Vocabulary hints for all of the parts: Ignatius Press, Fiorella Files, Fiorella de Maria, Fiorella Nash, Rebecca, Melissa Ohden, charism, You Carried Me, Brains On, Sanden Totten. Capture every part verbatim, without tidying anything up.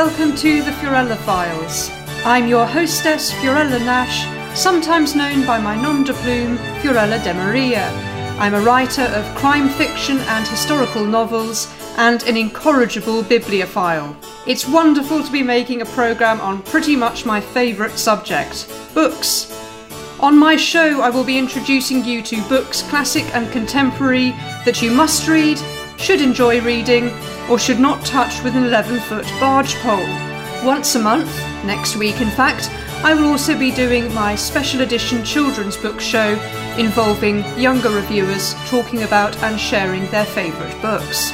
welcome to the Fiorella Files. I'm your hostess, Fiorella Nash, sometimes known by my nom de plume, Fiorella de Maria. I'm a writer of crime fiction and historical novels, and an incorrigible bibliophile. It's wonderful to be making a programme on pretty much my favourite subject, books. On my show, I will be introducing you to books, classic and contemporary, that you must read, should enjoy reading, or should not touch with an eleven-foot barge pole. Once a month, next week in fact, I will also be doing my special edition children's book show involving younger reviewers talking about and sharing their favourite books.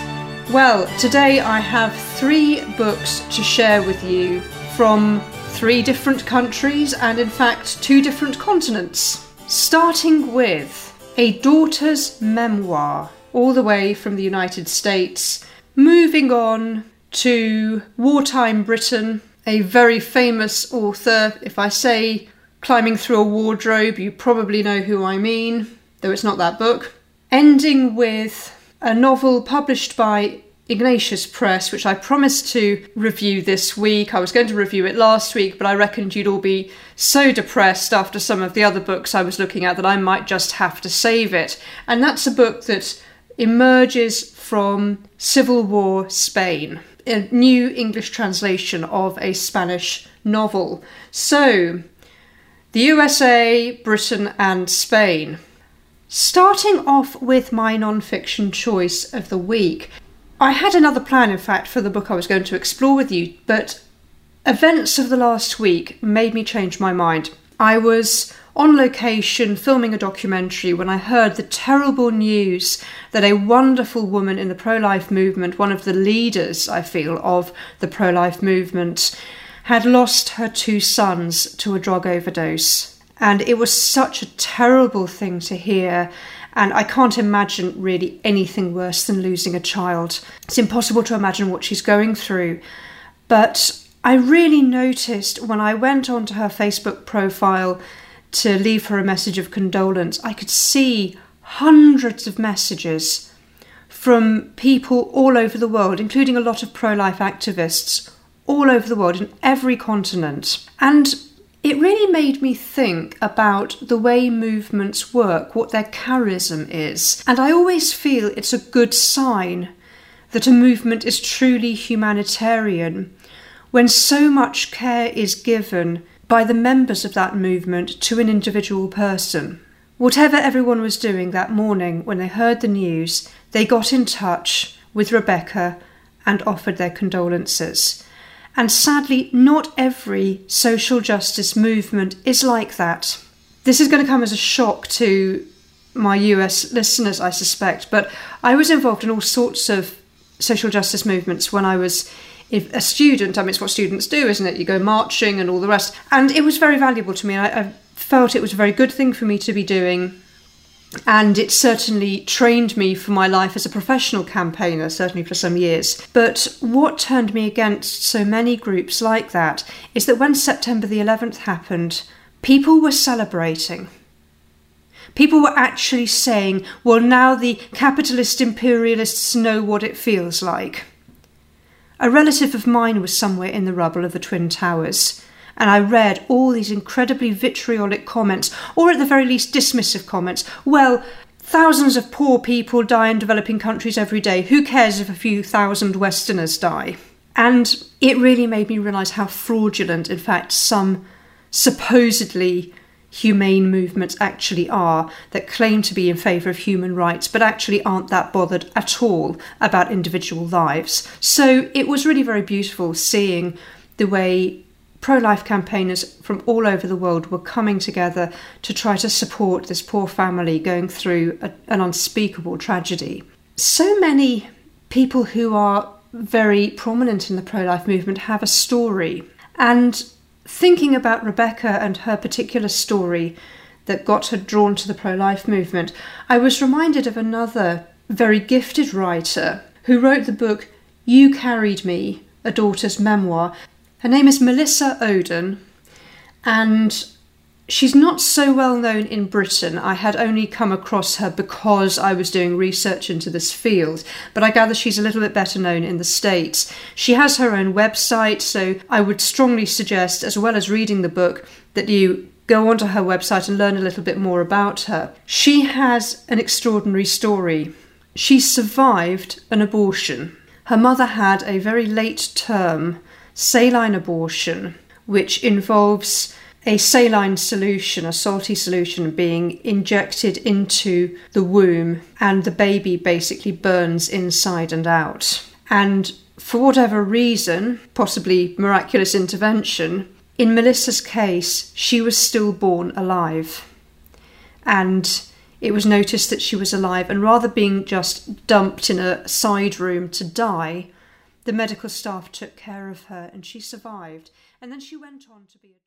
Well, today I have three books to share with you from three different countries and in fact two different continents. Starting with A Daughter's Memoir, all the way from the United States, moving on to wartime Britain, a very famous author. If I say Climbing Through a Wardrobe, you probably know who I mean, though it's not that book. Ending with a novel published by Ignatius Press, which I promised to review this week. I was going to review it last week, but I reckoned you'd all be so depressed after some of the other books I was looking at that I might just have to save it. And that's a book that emerges from Civil War Spain, a new English translation of a Spanish novel. So, the U S A, Britain and Spain. Starting off with my non-fiction choice of the week. I had another plan, in fact, for the book I was going to explore with you, but events of the last week made me change my mind. I was on location filming a documentary when I heard the terrible news that a wonderful woman in the pro-life movement, one of the leaders, I feel, of the pro-life movement, had lost her two sons to a drug overdose. And it was such a terrible thing to hear. And I can't imagine really anything worse than losing a child. It's impossible to imagine what she's going through. But I really noticed when I went onto her Facebook profile to leave her a message of condolence, I could see hundreds of messages from people all over the world, including a lot of pro-life activists all over the world in every continent. And it really made me think about the way movements work, what their charism is. And I always feel it's a good sign that a movement is truly humanitarian when so much care is given by the members of that movement to an individual person. Whatever everyone was doing that morning when they heard the news, they got in touch with Rebecca and offered their condolences. And sadly, not every social justice movement is like that. This is going to come as a shock to my U S listeners, I suspect, but I was involved in all sorts of social justice movements when I was a student. I mean, it's what students do, isn't it? You go marching and all the rest. And it was very valuable to me. And I, I felt it was a very good thing for me to be doing. And it certainly trained me for my life as a professional campaigner, certainly for some years. But what turned me against so many groups like that is that when September the eleventh happened, people were celebrating. People were actually saying, well, now the capitalist imperialists know what it feels like. A relative of mine was somewhere in the rubble of the Twin Towers, and I read all these incredibly vitriolic comments, or at the very least dismissive comments. Well, thousands of poor people die in developing countries every day. Who cares if a few thousand Westerners die? And it really made me realise how fraudulent, in fact, some supposedly humane movements actually are that claim to be in favour of human rights but actually aren't that bothered at all about individual lives. So it was really very beautiful seeing the way pro-life campaigners from all over the world were coming together to try to support this poor family going through a, an unspeakable tragedy. So many people who are very prominent in the pro-life movement have a story. And thinking about Rebecca and her particular story that got her drawn to the pro-life movement, I was reminded of another very gifted writer who wrote the book You Carried Me, A Daughter's Memoir. Her name is Melissa Ohden, and she's not so well known in Britain. I had only come across her because I was doing research into this field, but I gather she's a little bit better known in the States. She has her own website, so I would strongly suggest, as well as reading the book, that you go onto her website and learn a little bit more about her. She has an extraordinary story. She survived an abortion. Her mother had a very late-term saline abortion, which involves a saline solution, a salty solution, being injected into the womb, and the baby basically burns inside and out. And for whatever reason, possibly miraculous intervention, in Melissa's case, she was still born alive. And it was noticed that she was alive, and rather being just dumped in a side room to die, the medical staff took care of her and she survived. And then she went on to be a